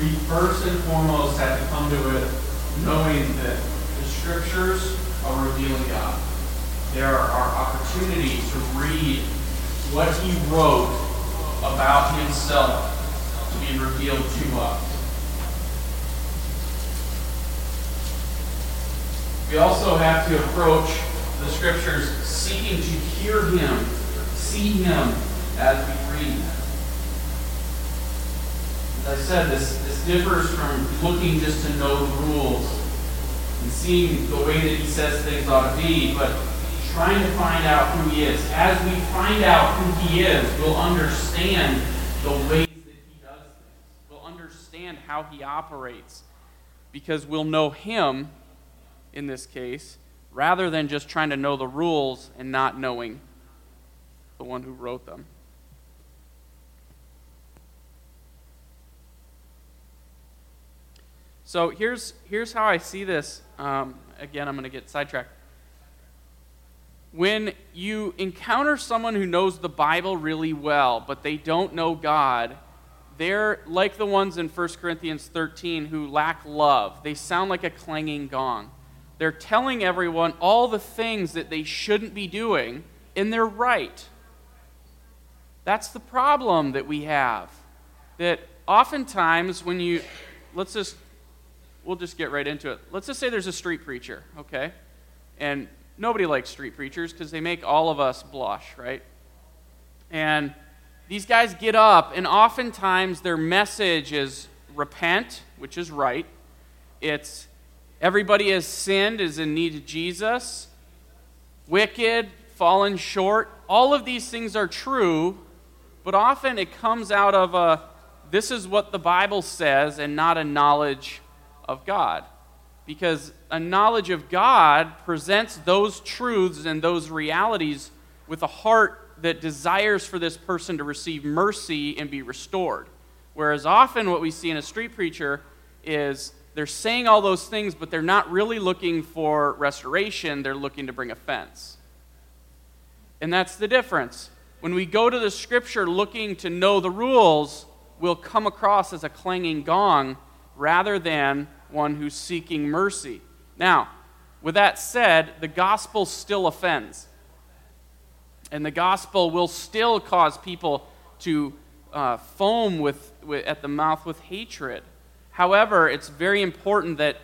we first and foremost have to come to it knowing that the scriptures are revealing God. There are opportunities to read what he wrote about himself to be revealed to us. We also have to approach the scriptures seeking to hear him, see him as we read. As I said, this differs from looking just to know the rules and seeing the way that he says things ought to be, but trying to find out who he is. As we find out who he is, we'll understand the ways that he does things. We'll understand how he operates, because we'll know him, in this case, rather than just trying to know the rules and not knowing the one who wrote them. So here's how I see this. Again, I'm going to get sidetracked. When you encounter someone who knows the Bible really well, but they don't know God, they're like the ones in 1 Corinthians 13 who lack love. They sound like a clanging gong. They're telling everyone all the things that they shouldn't be doing, and they're right. That's the problem that we have. That oftentimes when you, we'll just get right into it. Let's just say there's a street preacher, okay? And nobody likes street preachers because they make all of us blush, right? And these guys get up, and oftentimes their message is repent, which is right. It's everybody has sinned, is in need of Jesus. Wicked, fallen short. All of these things are true, but often it comes out of a, this is what the Bible says, and not a knowledge of God. Because a knowledge of God presents those truths and those realities with a heart that desires for this person to receive mercy and be restored. Whereas often what we see in a street preacher is, they're saying all those things, but they're not really looking for restoration. They're looking to bring offense. And that's the difference. When we go to the scripture looking to know the rules, we'll come across as a clanging gong rather than one who's seeking mercy. Now, with that said, the gospel still offends. And the gospel will still cause people to foam at the mouth with hatred. However, it's very important that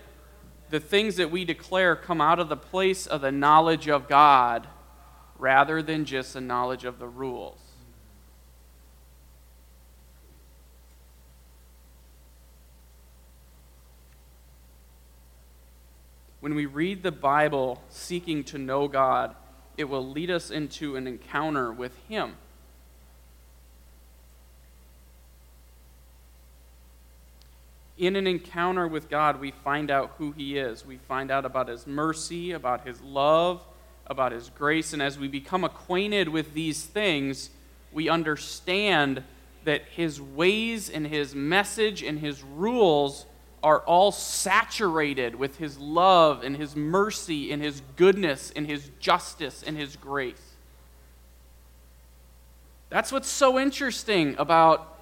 the things that we declare come out of the place of the knowledge of God rather than just a knowledge of the rules. When we read the Bible seeking to know God, it will lead us into an encounter with him. In an encounter with God, we find out who he is. We find out about his mercy, about his love, about his grace. And as we become acquainted with these things, we understand that his ways and his message and his rules are all saturated with his love and his mercy and his goodness and his justice and his grace. That's what's so interesting about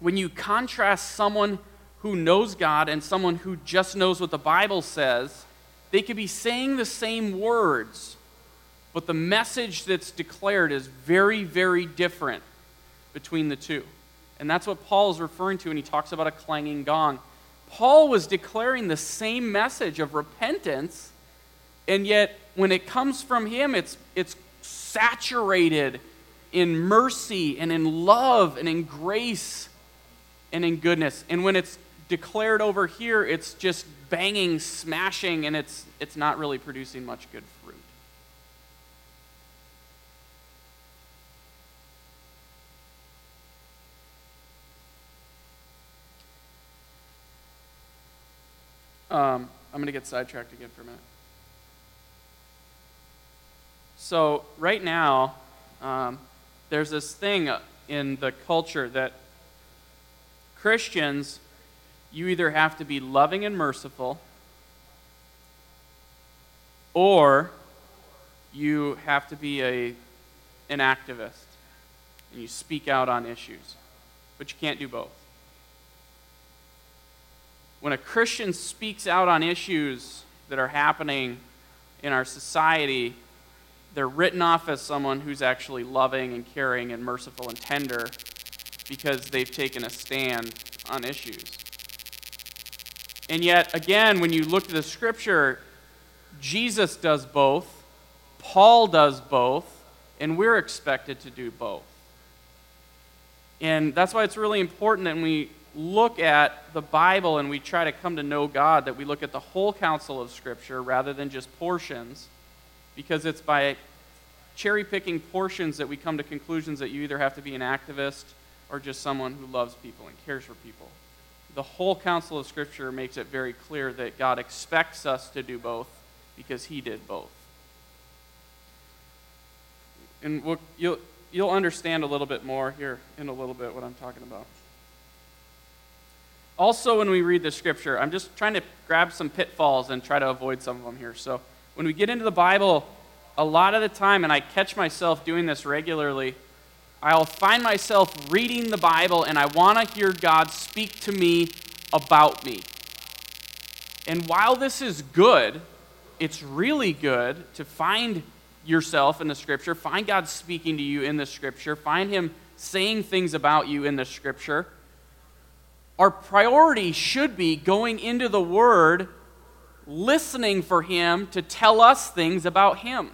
when you contrast someone who knows God and someone who just knows what the Bible says. They could be saying the same words, but the message that's declared is very, very different between the two. And that's what Paul is referring to when he talks about a clanging gong. Paul was declaring the same message of repentance, and yet when it comes from him, it's saturated in mercy and in love and in grace and in goodness. And when it's declared over here, it's just banging, smashing, and it's not really producing much good fruit. I'm going to get sidetracked again for a minute. So right now, there's this thing in the culture that Christians, you either have to be loving and merciful, or you have to be an activist, and you speak out on issues. But you can't do both. when a Christian speaks out on issues that are happening in our society, they're written off as someone who's actually loving and caring and merciful and tender because they've taken a stand on issues. And yet, again, when you look at the scripture, Jesus does both, Paul does both, and we're expected to do both. And that's why it's really important that when we look at the Bible and we try to come to know God, that we look at the whole counsel of scripture rather than just portions, because it's by cherry-picking portions that we come to conclusions that you either have to be an activist or just someone who loves people and cares for people. The whole counsel of scripture makes it very clear that God expects us to do both because he did both. And you'll understand a little bit more here in a little bit what I'm talking about. Also, when we read the scripture, I'm just trying to grab some pitfalls and try to avoid some of them here. So when we get into the Bible, a lot of the time, and I catch myself doing this regularly, I'll find myself reading the Bible and I want to hear God speak to me about me. And while this is good, it's really good to find yourself in the scripture, find God speaking to you in the scripture, find him saying things about you in the scripture. Our priority should be going into the word, listening for him to tell us things about him.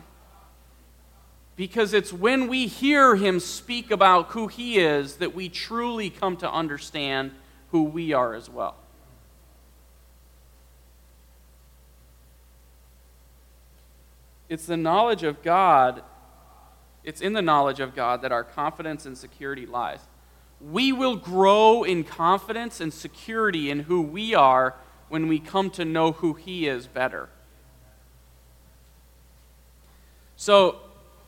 Because it's when we hear him speak about who he is that we truly come to understand who we are as well. It's the knowledge of God, it's in the knowledge of God that our confidence and security lies. We will grow in confidence and security in who we are when we come to know who he is better. So,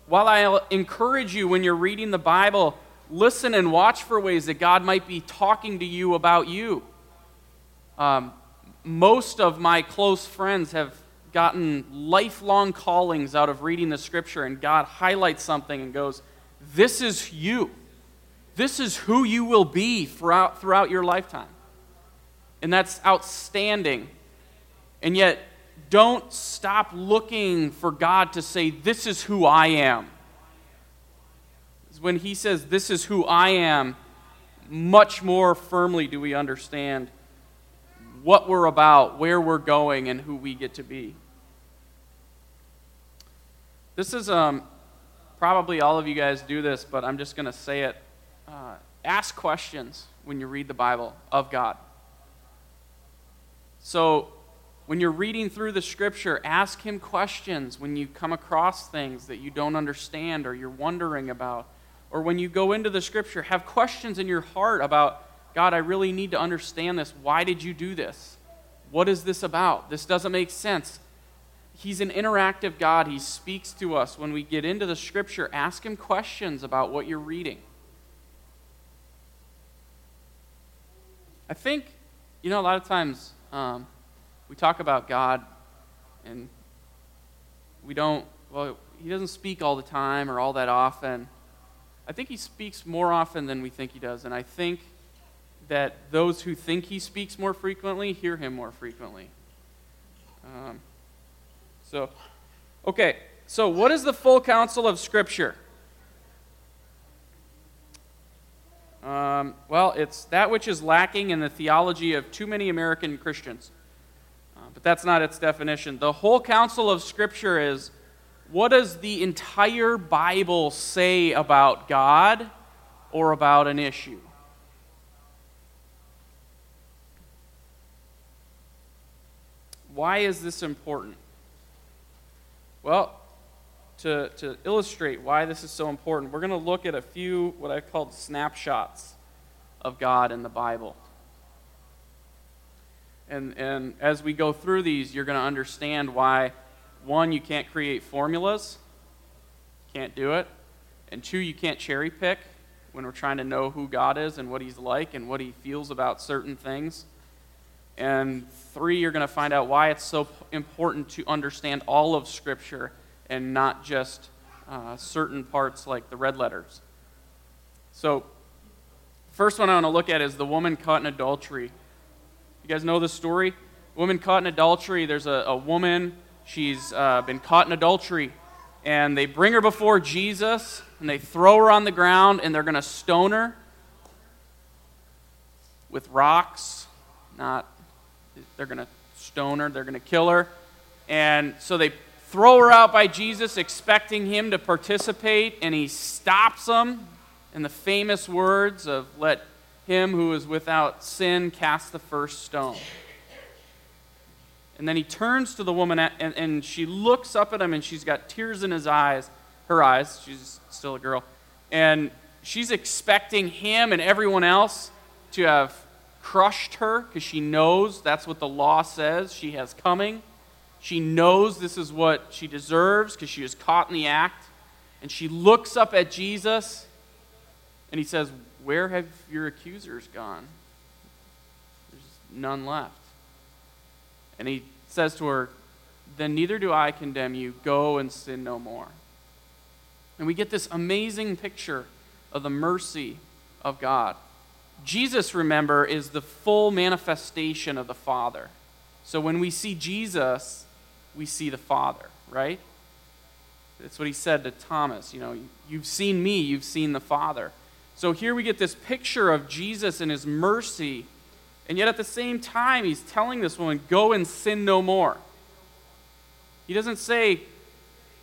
while I encourage you when you're reading the Bible, listen and watch for ways that God might be talking to you about you. Most of my close friends have gotten lifelong callings out of reading the scripture, and God highlights something and goes, this is you. This is who you will be throughout your lifetime. And that's outstanding. And yet, don't stop looking for God to say, this is who I am. When he says, this is who I am, much more firmly do we understand what we're about, where we're going, and who we get to be. This is, probably all of you guys do this, but I'm just going to say it. Ask questions when you read the Bible of God. So, when you're reading through the scripture, ask him questions when you come across things that you don't understand or you're wondering about. Or when you go into the scripture, have questions in your heart about, God, I really need to understand this. Why did you do this? What is this about? This doesn't make sense. He's an interactive God. He speaks to us. When we get into the scripture, ask him questions about what you're reading. I think, a lot of times, we talk about God, and he doesn't speak all the time or all that often. I think he speaks more often than we think he does, and I think that those who think he speaks more frequently hear him more frequently. So what is the full counsel of Scripture? It's that which is lacking in the theology of too many American Christians. But that's not its definition. The whole counsel of Scripture is, what does the entire Bible say about God or about an issue? Why is this important? Well, to illustrate why this is so important, we're going to look at a few what I've called snapshots of God in the Bible. And as we go through these, you're going to understand why, one, you can't create formulas, can't do it, and two, you can't cherry pick when we're trying to know who God is and what he's like and what he feels about certain things, and three, you're going to find out why it's so important to understand all of Scripture and not just certain parts like the red letters. So, first one I want to look at is the woman caught in adultery. You guys know this story? A woman caught in adultery. There's a woman. She's been caught in adultery. And they bring her before Jesus, and they throw her on the ground, and they're going to stone her with rocks. They're going to stone her. They're going to kill her. And so they throw her out by Jesus, expecting him to participate, and he stops them in the famous words of, "Let him who is without sin cast the first stone." And then he turns to the woman, and she looks up at him, and she's got tears in her eyes, she's still a girl, and she's expecting him and everyone else to have crushed her, because she knows that's what the law says she has coming. She knows this is what she deserves because she was caught in the act. And she looks up at Jesus, and he says, "Where have your accusers gone? There's none left." And he says to her, "Then neither do I condemn you. Go and sin no more." And we get this amazing picture of the mercy of God. Jesus, remember, is the full manifestation of the Father. So when we see Jesus, we see the Father, right? That's what he said to Thomas, "You've seen me, you've seen the Father." So here we get this picture of Jesus and his mercy, and yet at the same time, he's telling this woman, "Go and sin no more." He doesn't say,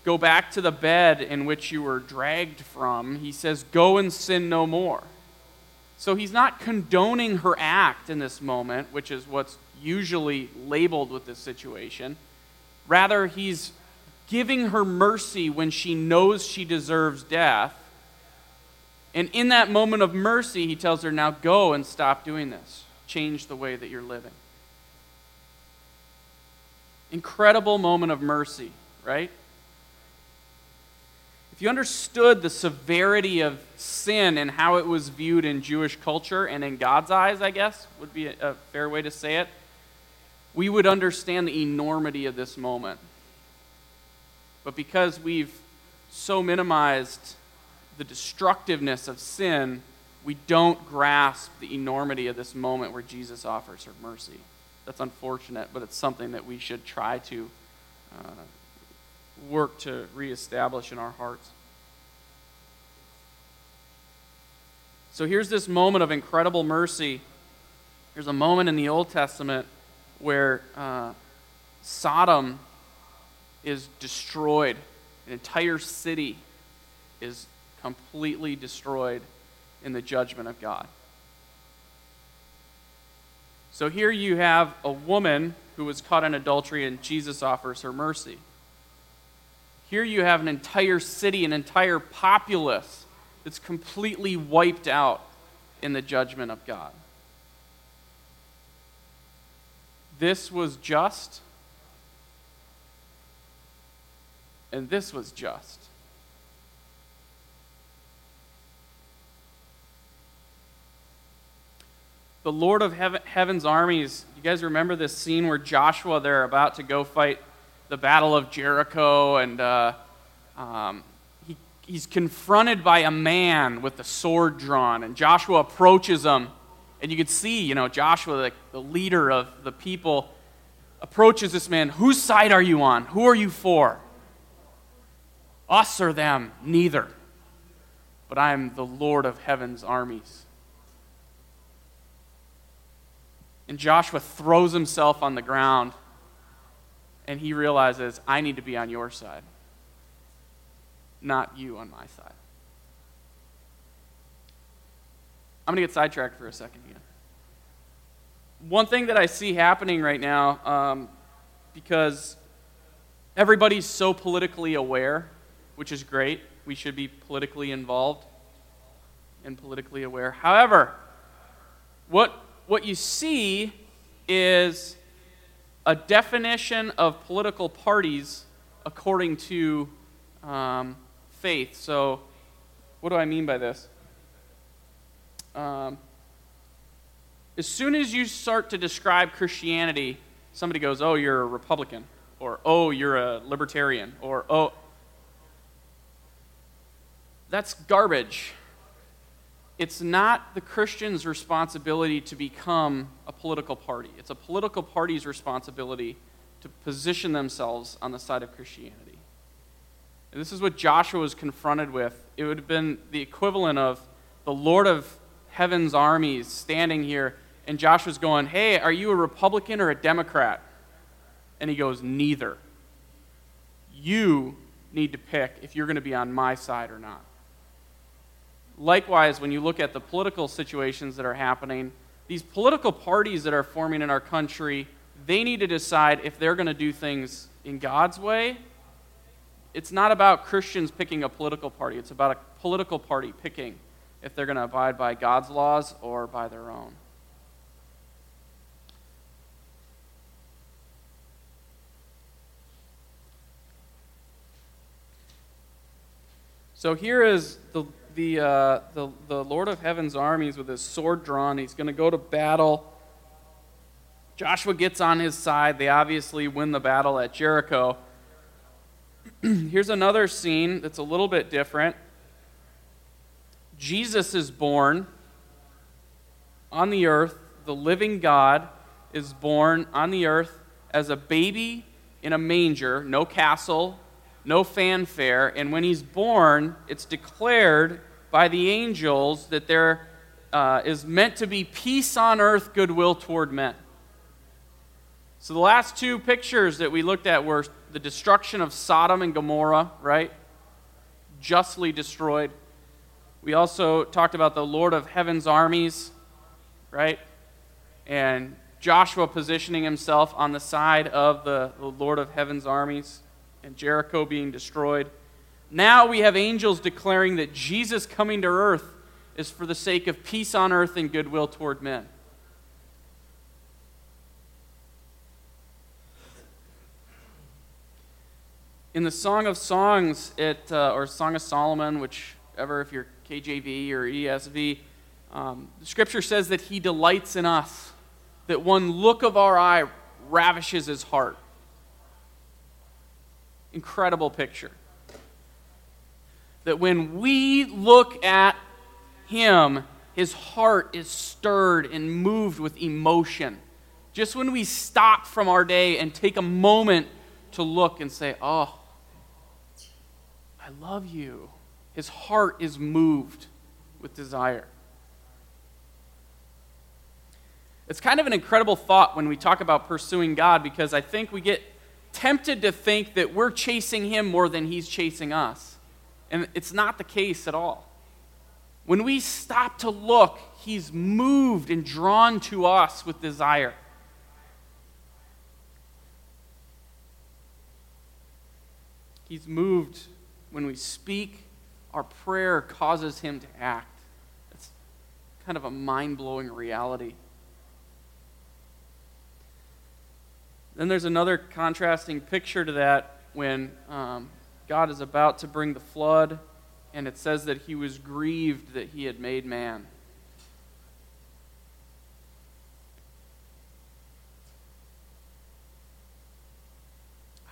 "Go back to the bed in which you were dragged from." He says, "Go and sin no more." So he's not condoning her act in this moment, which is what's usually labeled with this situation. Rather, he's giving her mercy when she knows she deserves death. And in that moment of mercy, he tells her, "Now go and stop doing this. Change the way that you're living." Incredible moment of mercy, right? If you understood the severity of sin and how it was viewed in Jewish culture and in God's eyes, I guess, would be a fair way to say it, we would understand the enormity of this moment. But because we've so minimized the destructiveness of sin, we don't grasp the enormity of this moment where Jesus offers her mercy. That's unfortunate, but it's something that we should try to work to reestablish in our hearts. So here's this moment of incredible mercy. There's a moment in the Old Testament where Sodom is destroyed. An entire city is completely destroyed in the judgment of God. So here you have a woman who was caught in adultery, and Jesus offers her mercy. Here you have an entire city, an entire populace that's completely wiped out in the judgment of God. This was just, and this was just. The Lord of Heaven's armies, you guys remember this scene where Joshua, they're about to go fight the Battle of Jericho, and he's confronted by a man with the sword drawn, and Joshua approaches him, and you can see, Joshua, the leader of the people, approaches this man. "Whose side are you on? Who are you for?" "Us or them? Neither. But I am the Lord of Heaven's armies." And Joshua throws himself on the ground, and he realizes, "I need to be on your side, not you on my side." I'm going to get sidetracked for a second here. One thing that I see happening right now, because everybody's so politically aware, which is great. We should be politically involved and politically aware. However, what you see is a definition of political parties according to faith. So what do I mean by this? As soon as you start to describe Christianity, somebody goes, "Oh, you're a Republican," or "Oh, you're a libertarian," or "Oh." That's garbage. it's not the Christian's responsibility to become a political party. It's a political party's responsibility to position themselves on the side of Christianity. And this is what Joshua was confronted with. It would have been the equivalent of the Lord of Heaven's armies standing here, and Joshua's going, "Hey, are you a Republican or a Democrat?" And he goes, "Neither. You need to pick if you're going to be on my side or not." Likewise, when you look at the political situations that are happening, these political parties that are forming in our country, they need to decide if they're going to do things in God's way. It's not about Christians picking a political party. It's about a political party picking if they're going to abide by God's laws or by their own. So here is the Lord of Heaven's armies with his sword drawn. He's going to go to battle. Joshua gets on his side. They obviously win the battle at Jericho. Here's another scene that's a little bit different. Jesus is born on the earth. The living God is born on the earth as a baby in a manger, no castle, no fanfare, and when he's born, it's declared by the angels that there is meant to be peace on earth, goodwill toward men. So the last two pictures that we looked at were the destruction of Sodom and Gomorrah, right? Justly destroyed. We also talked about the Lord of Heaven's armies, right? And Joshua positioning himself on the side of the Lord of Heaven's armies, and Jericho being destroyed. Now we have angels declaring that Jesus coming to earth is for the sake of peace on earth and goodwill toward men. In the Song of Songs, or Song of Solomon, whichever if you're KJV or ESV, Scripture says that he delights in us, that one look of our eye ravishes his heart. Incredible picture. That when we look at him, his heart is stirred and moved with emotion. Just when we stop from our day and take a moment to look and say, "Oh, I love you," his heart is moved with desire. It's kind of an incredible thought when we talk about pursuing God, because I think we get tempted to think that we're chasing him more than he's chasing us. And it's not the case at all. When we stop to look, he's moved and drawn to us with desire. He's moved when we speak. Our prayer causes him to act. It's kind of a mind-blowing reality. Then there's another contrasting picture to that when God is about to bring the flood, and it says that he was grieved that he had made man.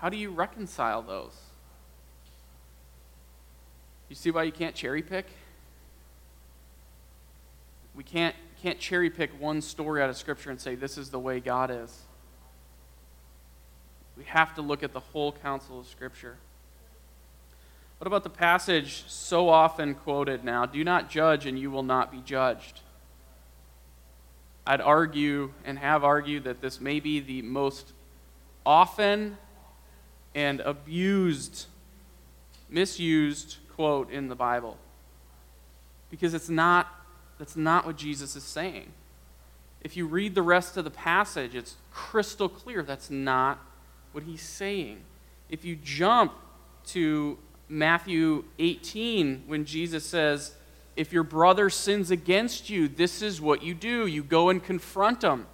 How do you reconcile those? You see why you can't cherry pick? We can't cherry pick one story out of Scripture and say this is the way God is. We have to look at the whole counsel of Scripture. What about the passage so often quoted now? "Do not judge and you will not be judged." I'd argue and have argued that this may be the most often and abused, misused quote in the Bible. Because that's not what Jesus is saying. If you read the rest of the passage, it's crystal clear that's not what he's saying. If you jump to Matthew 18, when Jesus says, "If your brother sins against you, this is what you do. You go and confront him,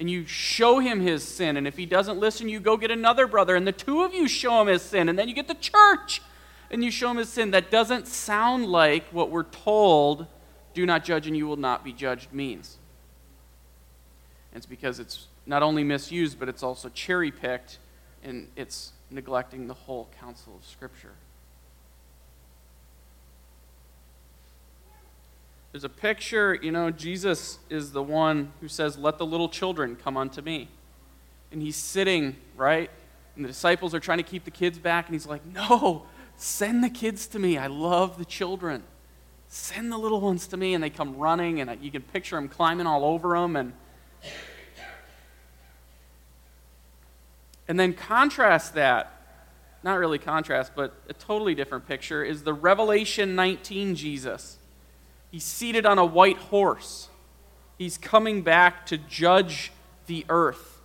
and you show him his sin. And if he doesn't listen, you go get another brother, and the two of you show him his sin. And then you get the church, and you show him his sin." That doesn't sound like what we're told, "Do not judge and you will not be judged," means. It's because it's not only misused, but it's also cherry-picked, and it's neglecting the whole counsel of Scripture. There's a picture, you know, Jesus is the one who says, "Let the little children come unto me." And he's sitting, right? And the disciples are trying to keep the kids back. And he's like, "No, send the kids to me. I love the children. Send the little ones to me." And they come running, and you can picture them climbing all over them. And then contrast that, not really contrast, but a totally different picture, is the Revelation 19 Jesus. He's seated on a white horse. He's coming back to judge the earth.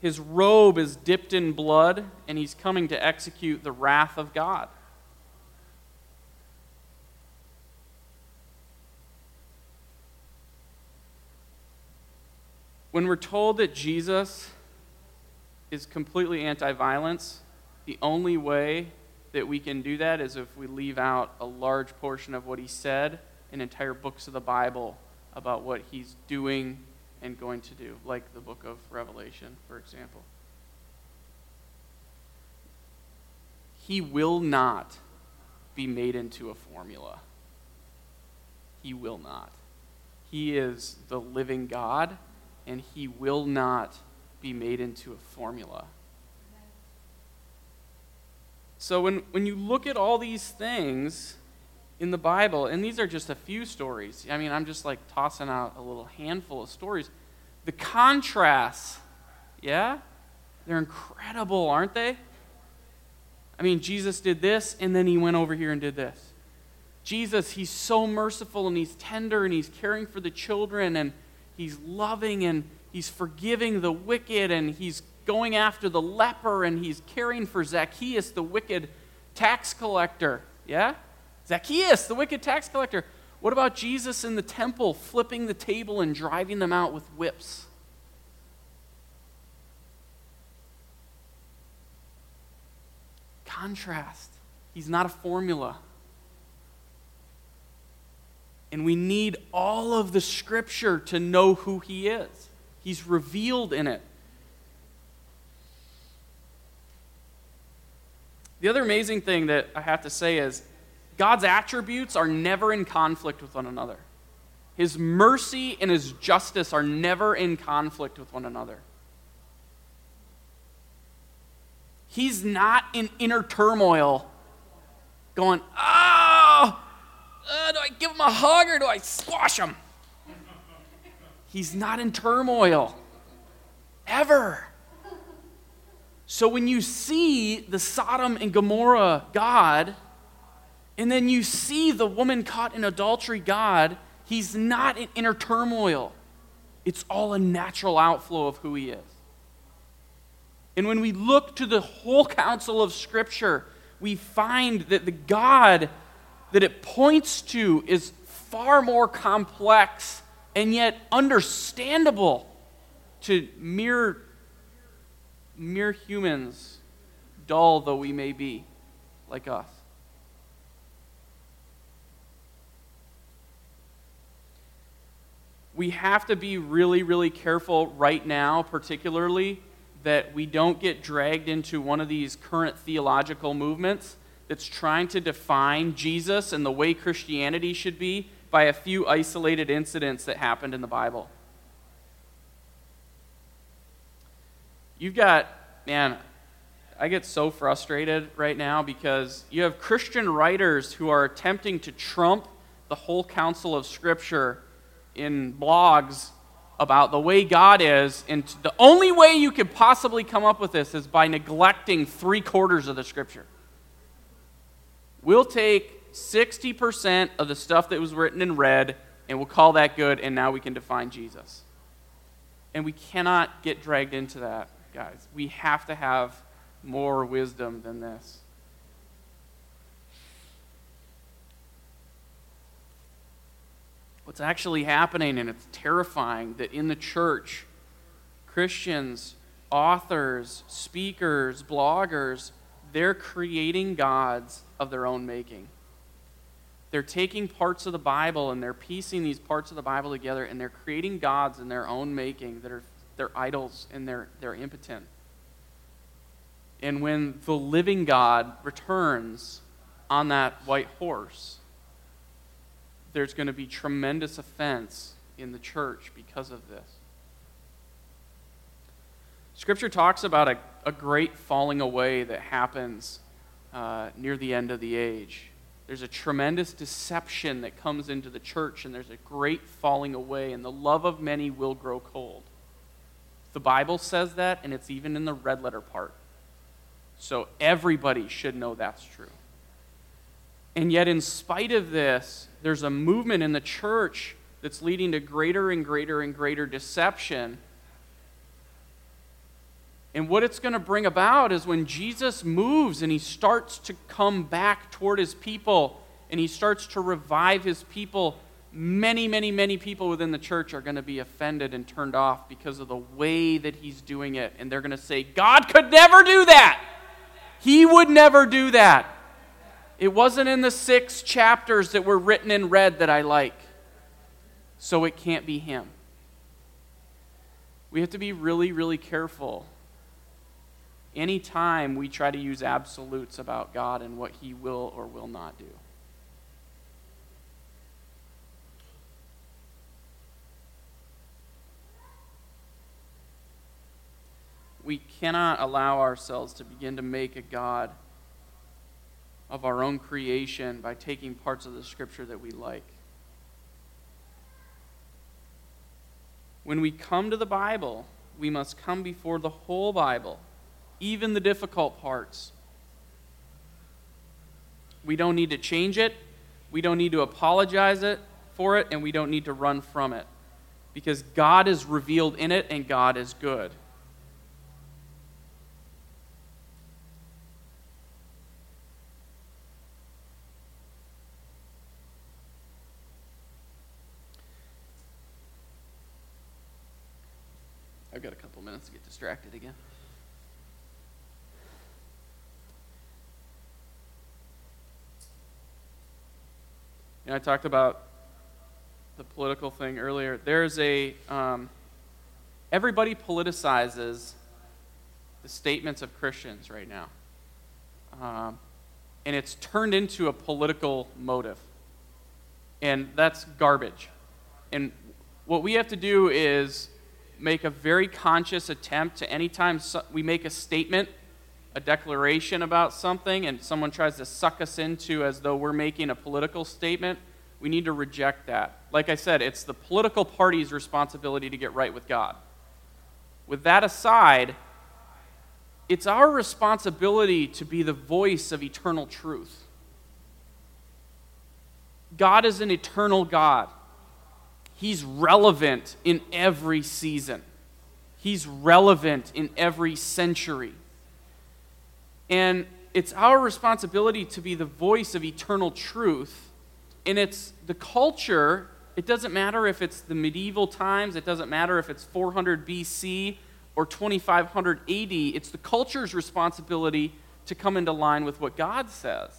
His robe is dipped in blood, and he's coming to execute the wrath of God. When we're told that Jesus is completely anti-violence, the only way that we can do that is if we leave out a large portion of what he said and entire books of the Bible about what he's doing and going to do, like the book of Revelation, for example. He will not be made into a formula. He will not. He is the living God, and he will not be made into a formula. So when you look at all these things in the Bible, and these are just a few stories. I mean, I'm just like tossing out a little handful of stories. The contrasts, yeah? They're incredible, aren't they? I mean, Jesus did this, and then he went over here and did this. Jesus, he's so merciful, and he's tender, and he's caring for the children, and he's loving, and he's forgiving the wicked, and he's going after the leper, and he's caring for Zacchaeus, the wicked tax collector. Yeah? Zacchaeus, the wicked tax collector. What about Jesus in the temple, flipping the table and driving them out with whips? Contrast. He's not a formula. And we need all of the Scripture to know who he is. He's revealed in it. The other amazing thing that I have to say is God's attributes are never in conflict with one another. His mercy and his justice are never in conflict with one another. He's not in inner turmoil going, do I give him a hug or do I squash him? He's not in turmoil, ever. So when you see the Sodom and Gomorrah God, and then you see the woman caught in adultery God, he's not in inner turmoil. It's all a natural outflow of who he is. And when we look to the whole counsel of Scripture, we find that the God that it points to is far more complex and yet understandable to mere humans, dull though we may be, like us. We have to be really, really careful right now, particularly, that we don't get dragged into one of these current theological movements that's trying to define Jesus and the way Christianity should be by a few isolated incidents that happened in the Bible. You've got, man, I get so frustrated right now because you have Christian writers who are attempting to trump the whole counsel of Scripture in blogs about the way God is, and the only way you could possibly come up with this is by neglecting 3/4 of the Scripture. We'll take 60% of the stuff that was written in red, and we'll call that good, and now we can define Jesus. And we cannot get dragged into that. Guys, we have to have more wisdom than this. What's actually happening, and it's terrifying, that in the church, Christians, authors, speakers, bloggers, they're creating gods of their own making. They're taking parts of the Bible and they're piecing these parts of the Bible together, and they're creating gods in their own making that are their idols, and they're impotent. And when the living God returns on that white horse, there's going to be tremendous offense in the church because of this. Scripture talks about a great falling away that happens near the end of the age. There's a tremendous deception that comes into the church, and there's a great falling away, and the love of many will grow cold. The Bible says that, and it's even in the red letter part. So everybody should know that's true. And yet, in spite of this, there's a movement in the church that's leading to greater and greater and greater deception. And what it's going to bring about is when Jesus moves and he starts to come back toward his people and he starts to revive his people, many, many, many people within the church are going to be offended and turned off because of the way that he's doing it. And they're going to say, God could never do that. He would never do that. It wasn't in the 6 chapters that were written in red that I like. So it can't be him. We have to be really, really careful anytime we try to use absolutes about God and what he will or will not do. We cannot allow ourselves to begin to make a God of our own creation by taking parts of the scripture that we like. When we come to the Bible, we must come before the whole Bible, even the difficult parts. We don't need to change it, we don't need to apologize for it, and we don't need to run from it, because God is revealed in it and God is good. I've got a couple minutes to get distracted again. You know, I talked about the political thing earlier. There's everybody politicizes the statements of Christians right now. And it's turned into a political motive. And that's garbage. And what we have to do is make a very conscious attempt to, anytime we make a statement, a declaration about something, and someone tries to suck us into as though we're making a political statement, we need to reject that. Like I said, it's the political party's responsibility to get right with God. With that aside, it's our responsibility to be the voice of eternal truth. God is an eternal God. He's relevant in every season. He's relevant in every century. And it's our responsibility to be the voice of eternal truth. And it's the culture, it doesn't matter if it's the medieval times, it doesn't matter if it's 400 BC or 2500 AD, it's the culture's responsibility to come into line with what God says.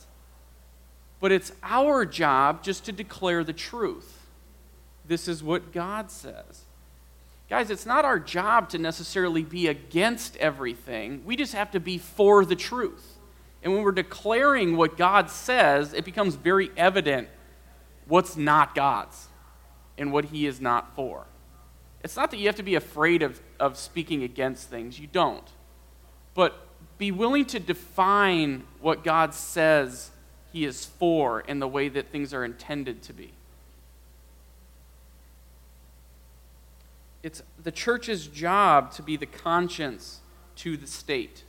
But it's our job just to declare the truth. This is what God says. Guys, it's not our job to necessarily be against everything. We just have to be for the truth. And when we're declaring what God says, it becomes very evident what's not God's and what he is not for. It's not that you have to be afraid of speaking against things. You don't. But be willing to define what God says he is for in the way that things are intended to be. It's the church's job to be the conscience to the state.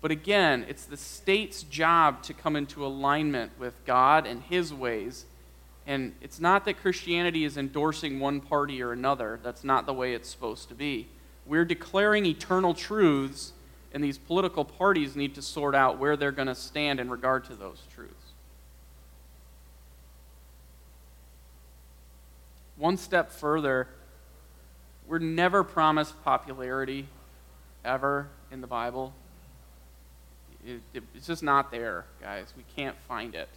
But again, it's the state's job to come into alignment with God and his ways. And it's not that Christianity is endorsing one party or another. That's not the way it's supposed to be. We're declaring eternal truths, and these political parties need to sort out where they're going to stand in regard to those truths. One step further, we're never promised popularity ever in the Bible. It's just not there, guys. We can't find it.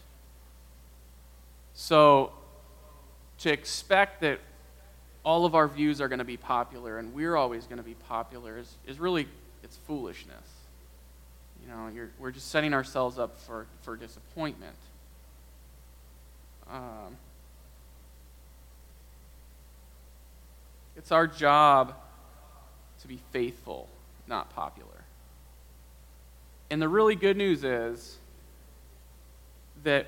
So to expect that all of our views are going to be popular and we're always going to be popular is really, it's foolishness. We're just setting ourselves up for disappointment. It's our job to be faithful, not popular. And the really good news is that,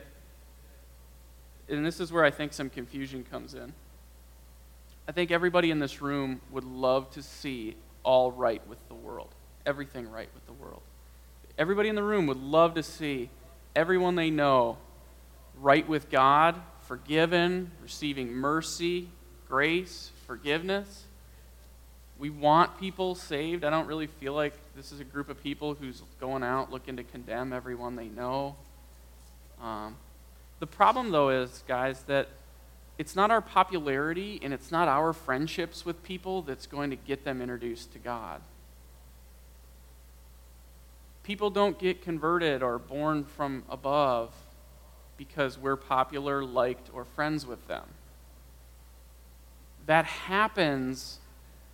and this is where I think some confusion comes in, I think everybody in this room would love to see all right with the world, everything right with the world. Everybody in the room would love to see everyone they know right with God, forgiven, receiving mercy, grace, forgiveness. We want people saved. I don't really feel like this is a group of people who's going out looking to condemn everyone they know. The problem, though, is, guys, that it's not our popularity and it's not our friendships with people that's going to get them introduced to God. People don't get converted or born from above because we're popular, liked, or friends with them. That happens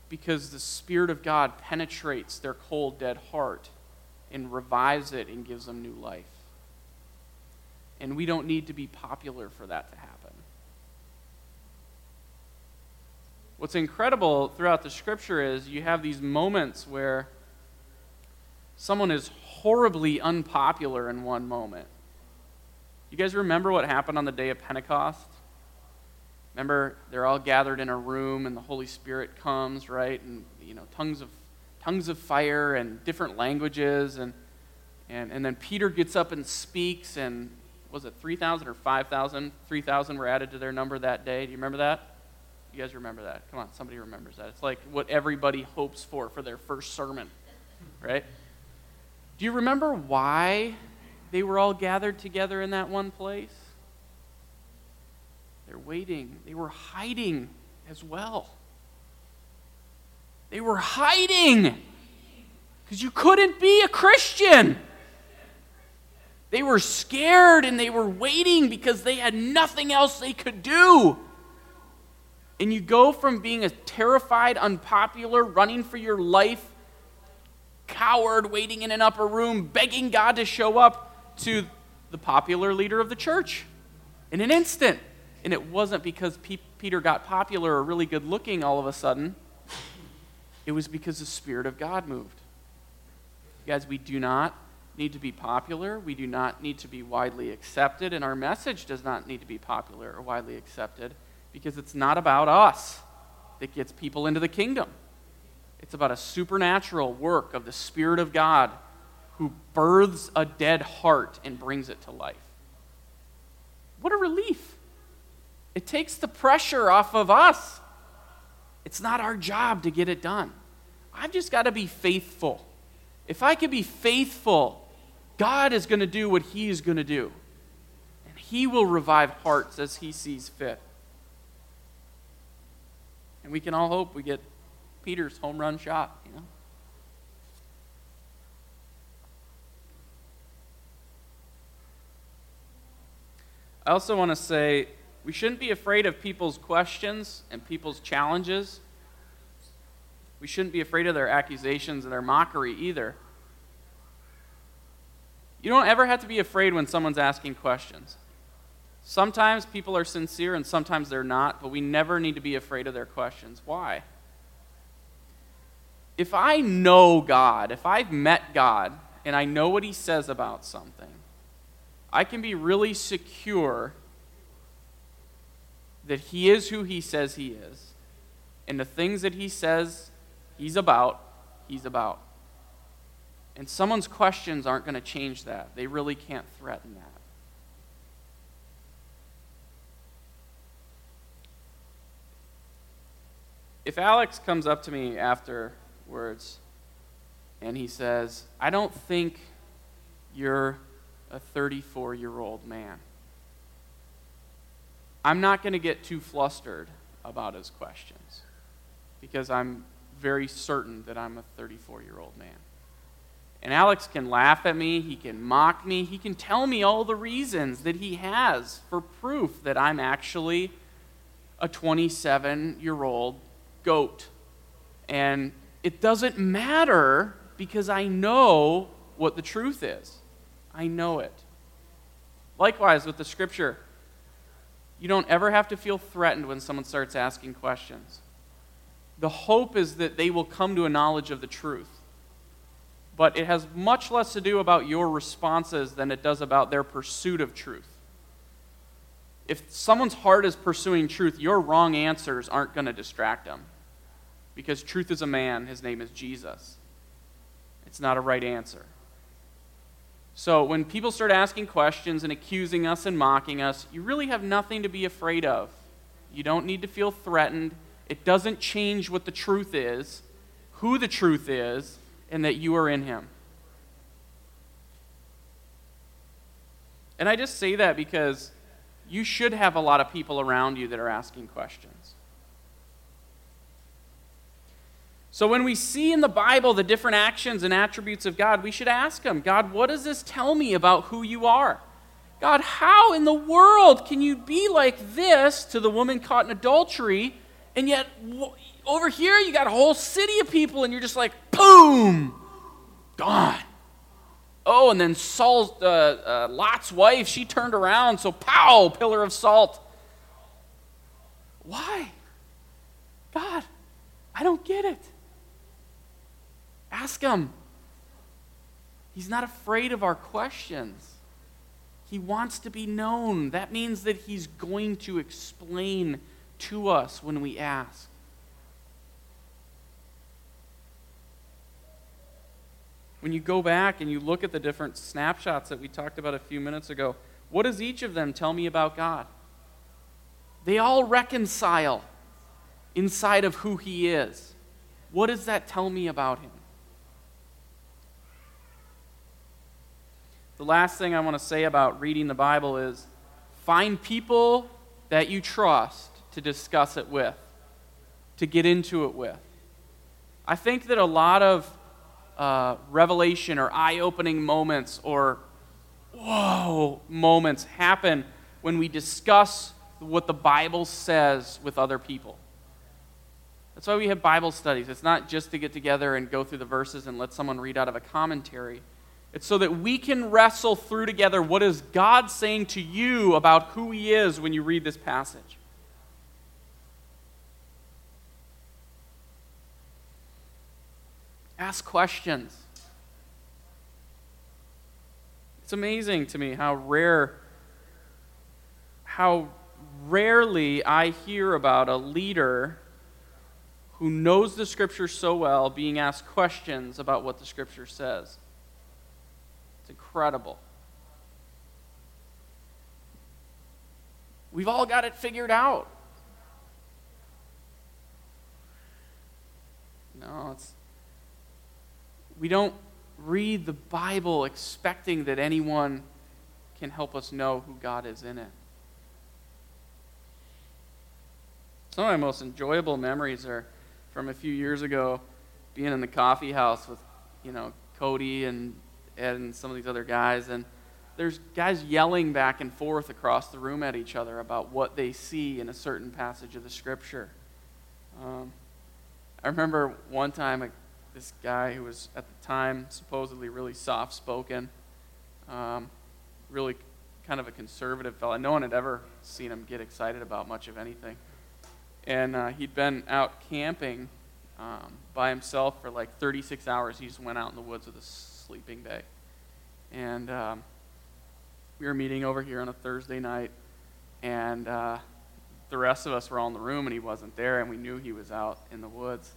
because the Spirit of God penetrates their cold, dead heart and revives it and gives them new life. And we don't need to be popular for that to happen. What's incredible throughout the Scripture is you have these moments where someone is horribly unpopular in one moment. You guys remember what happened on the day of Pentecost? Remember, they're all gathered in a room, and the Holy Spirit comes, right? And tongues of fire and different languages, and then Peter gets up and speaks, and was it 3,000 or 5,000? 3,000 were added to their number that day. Do you remember that? You guys remember that? Come on, somebody remembers that. It's like what everybody hopes for their first sermon, right? Do you remember why they were all gathered together in that one place? They're waiting. They were hiding as well. They were hiding because you couldn't be a Christian. They were scared and they were waiting because they had nothing else they could do. And you go from being a terrified, unpopular, running for your life, coward, waiting in an upper room, begging God to show up, to the popular leader of the church in an instant. And it wasn't because Peter got popular or really good looking all of a sudden. It was because the Spirit of God moved. Guys, we do not need to be popular. We do not need to be widely accepted. And our message does not need to be popular or widely accepted because it's not about us that gets people into the kingdom. It's about a supernatural work of the Spirit of God who births a dead heart and brings it to life. What a relief. It takes the pressure off of us. It's not our job to get it done. I've just got to be faithful. If I could be faithful, God is going to do what He is going to do. And He will revive hearts as He sees fit. And we can all hope we get Peter's home run shot, you know? I also want to say, we shouldn't be afraid of people's questions and people's challenges. We shouldn't be afraid of their accusations and their mockery either. You don't ever have to be afraid when someone's asking questions. Sometimes people are sincere and sometimes they're not, but we never need to be afraid of their questions. Why? If I know God, if I've met God, and I know what He says about something, I can be really secure that He is who He says He is, and the things that He says He's about, He's about. And someone's questions aren't going to change that. They really can't threaten that. If Alex comes up to me afterwards and he says, "I don't think you're a 34-year-old man," I'm not going to get too flustered about his questions because I'm very certain that I'm a 34-year-old man. And Alex can laugh at me, he can mock me, he can tell me all the reasons that he has for proof that I'm actually a 27-year-old goat. And it doesn't matter because I know what the truth is. I know it. Likewise with the Scripture. You don't ever have to feel threatened when someone starts asking questions. The hope is that they will come to a knowledge of the truth. But it has much less to do about your responses than it does about their pursuit of truth. If someone's heart is pursuing truth, your wrong answers aren't going to distract them. Because truth is a man, his name is Jesus. It's not a right answer. So when people start asking questions and accusing us and mocking us, you really have nothing to be afraid of. You don't need to feel threatened. It doesn't change what the truth is, who the truth is, and that you are in him. And I just say that because you should have a lot of people around you that are asking questions. So when we see in the Bible the different actions and attributes of God, we should ask him, God, what does this tell me about who you are? God, how in the world can you be like this to the woman caught in adultery, and yet over here you got a whole city of people and you're just like, boom, gone. Oh, and then Saul's, Lot's wife, she turned around, so pow, pillar of salt. Why? God, I don't get it. Ask him. He's not afraid of our questions. He wants to be known. That means that he's going to explain to us when we ask. When you go back and you look at the different snapshots that we talked about a few minutes ago, what does each of them tell me about God? They all reconcile inside of who he is. What does that tell me about him? The last thing I want to say about reading the Bible is find people that you trust to discuss it with, to get into it with. I think that a lot of revelation or eye-opening moments or whoa moments happen when we discuss what the Bible says with other people. That's why we have Bible studies. It's not just to get together and go through the verses and let someone read out of a commentary. It's so that we can wrestle through together what is God saying to you about who he is when you read this passage. Ask questions. It's amazing to me how rarely I hear about a leader who knows the Scripture so well being asked questions about what the Scripture says. It's incredible. We've all got it figured out. No, we don't read the Bible expecting that anyone can help us know who God is in it. Some of my most enjoyable memories are from a few years ago being in the coffee house with, Cody and Ed and some of these other guys. And there's guys yelling back and forth across the room at each other about what they see in a certain passage of the Scripture. I remember one time this guy who was at the time supposedly really soft-spoken, really kind of a conservative fella. No one had ever seen him get excited about much of anything. And he'd been out camping by himself for like 36 hours. He just went out in the woods with a sleeping bag. And we were meeting over here on a Thursday night, and the rest of us were all in the room, and he wasn't there, and we knew he was out in the woods.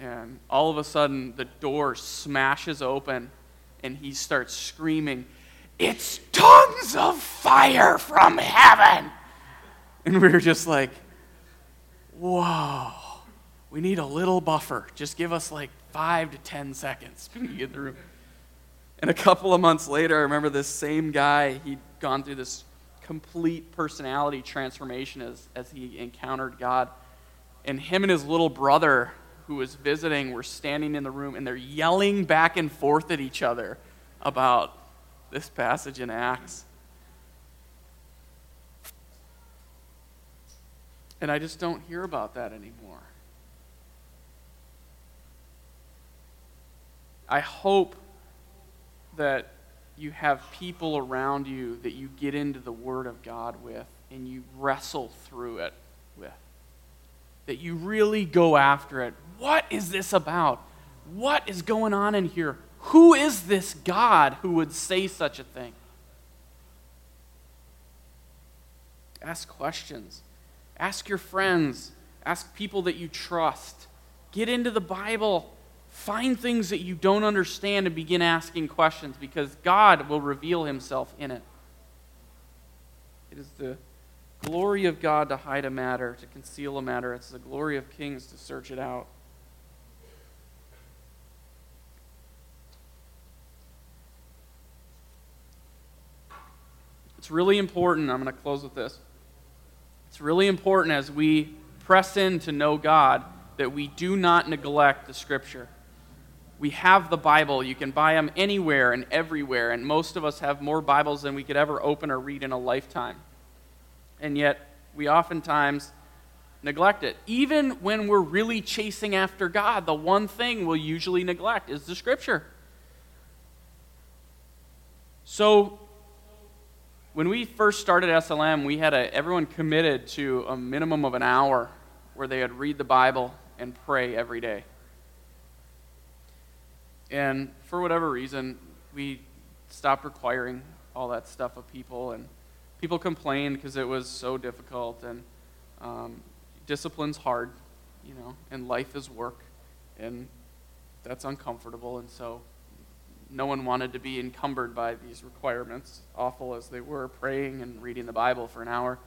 And all of a sudden, the door smashes open, and he starts screaming, "It's tongues of fire from heaven!" And we were just like, whoa, we need a little buffer. Just give us like 5 to 10 seconds to get in the room. And a couple of months later, I remember this same guy, he'd gone through this complete personality transformation as he encountered God. And him and his little brother who was visiting were standing in the room, and they're yelling back and forth at each other about this passage in Acts. And I just don't hear about that anymore. I hope that you have people around you that you get into the Word of God with and you wrestle through it with. That you really go after it. What is this about? What is going on in here? Who is this God who would say such a thing? Ask questions. Ask your friends. Ask people that you trust. Get into the Bible. Find things that you don't understand and begin asking questions, because God will reveal himself in it. It is the glory of God to hide a matter, to conceal a matter. It's the glory of kings to search it out. It's really important, I'm going to close with this. It's really important as we press in to know God that we do not neglect the Scripture. We have the Bible. You can buy them anywhere and everywhere, and most of us have more Bibles than we could ever open or read in a lifetime. And yet, we oftentimes neglect it. Even when we're really chasing after God, the one thing we'll usually neglect is the Scripture. So, when we first started SLM, we had everyone committed to a minimum of an hour where they had read the Bible and pray every day. And for whatever reason, we stopped requiring all that stuff of people, and people complained because it was so difficult, and discipline's hard, you know, and life is work, and that's uncomfortable, and so no one wanted to be encumbered by these requirements, awful as they were, praying and reading the Bible for an hour.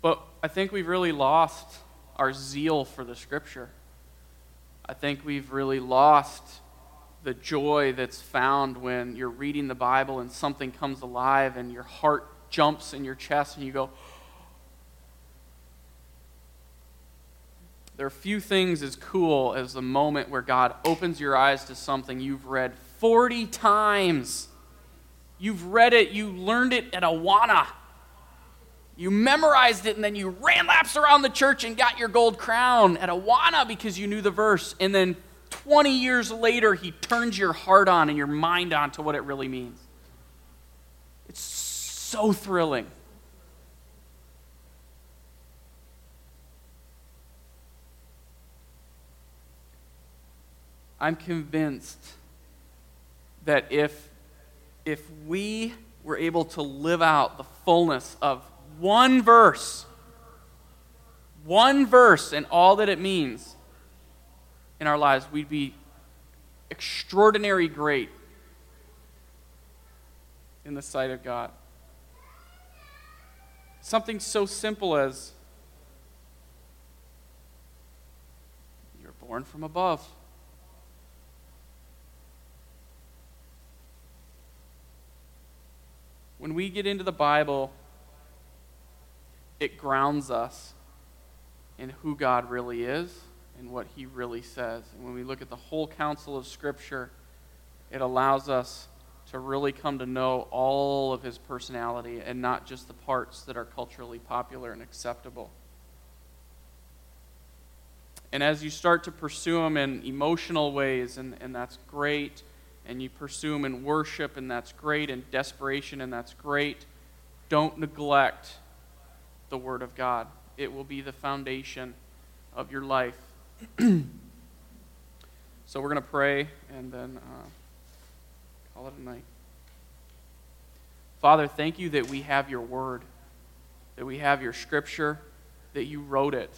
But I think we've really lost our zeal for the Scripture. I think we've really lost the joy that's found when you're reading the Bible and something comes alive and your heart jumps in your chest and you go, there are few things as cool as the moment where God opens your eyes to something you've read 40 times. You've read it, you learned it at Awana. You memorized it, and then you ran laps around the church and got your gold crown at Awana because you knew the verse. And then 20 years later, he turns your heart on and your mind on to what it really means. It's so thrilling. I'm convinced that if we were able to live out the fullness of one verse and all that it means in our lives, we'd be extraordinarily great in the sight of God. Something so simple as you're born from above. When we get into the Bible, it grounds us in who God really is and what he really says. And when we look at the whole counsel of Scripture, it allows us to really come to know all of his personality and not just the parts that are culturally popular and acceptable. And as you start to pursue him in emotional ways, and that's great, and you pursue him in worship, and that's great, and desperation, and that's great, don't neglect the Word of God. It will be the foundation of your life. So we're going to pray, and then call it a night. Father, thank you that we have your Word, that we have your Scripture, that you wrote it.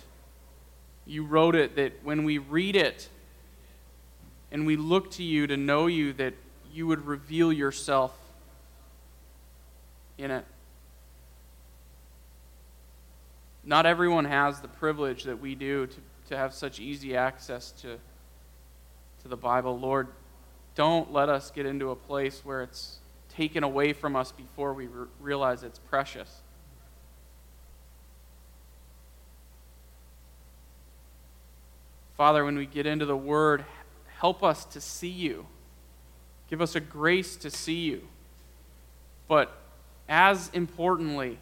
You wrote it that when we read it, and we look to you to know you, that you would reveal yourself in it. Not everyone has the privilege that we do to have such easy access to the Bible. Lord, don't let us get into a place where it's taken away from us before we realize it's precious. Father, when we get into the Word, help us to see you. Give us a grace to see you. But as importantly,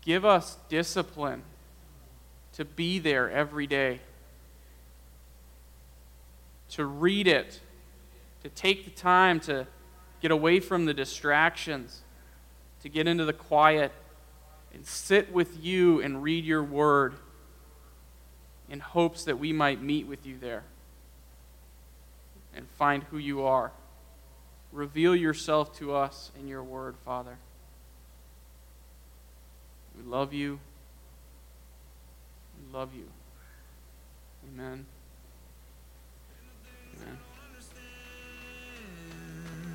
give us discipline to be there every day, to read it, to take the time to get away from the distractions, to get into the quiet and sit with you and read your word in hopes that we might meet with you there and find who you are. Reveal yourself to us in your word, Father. We love you. We love you. Amen. Amen.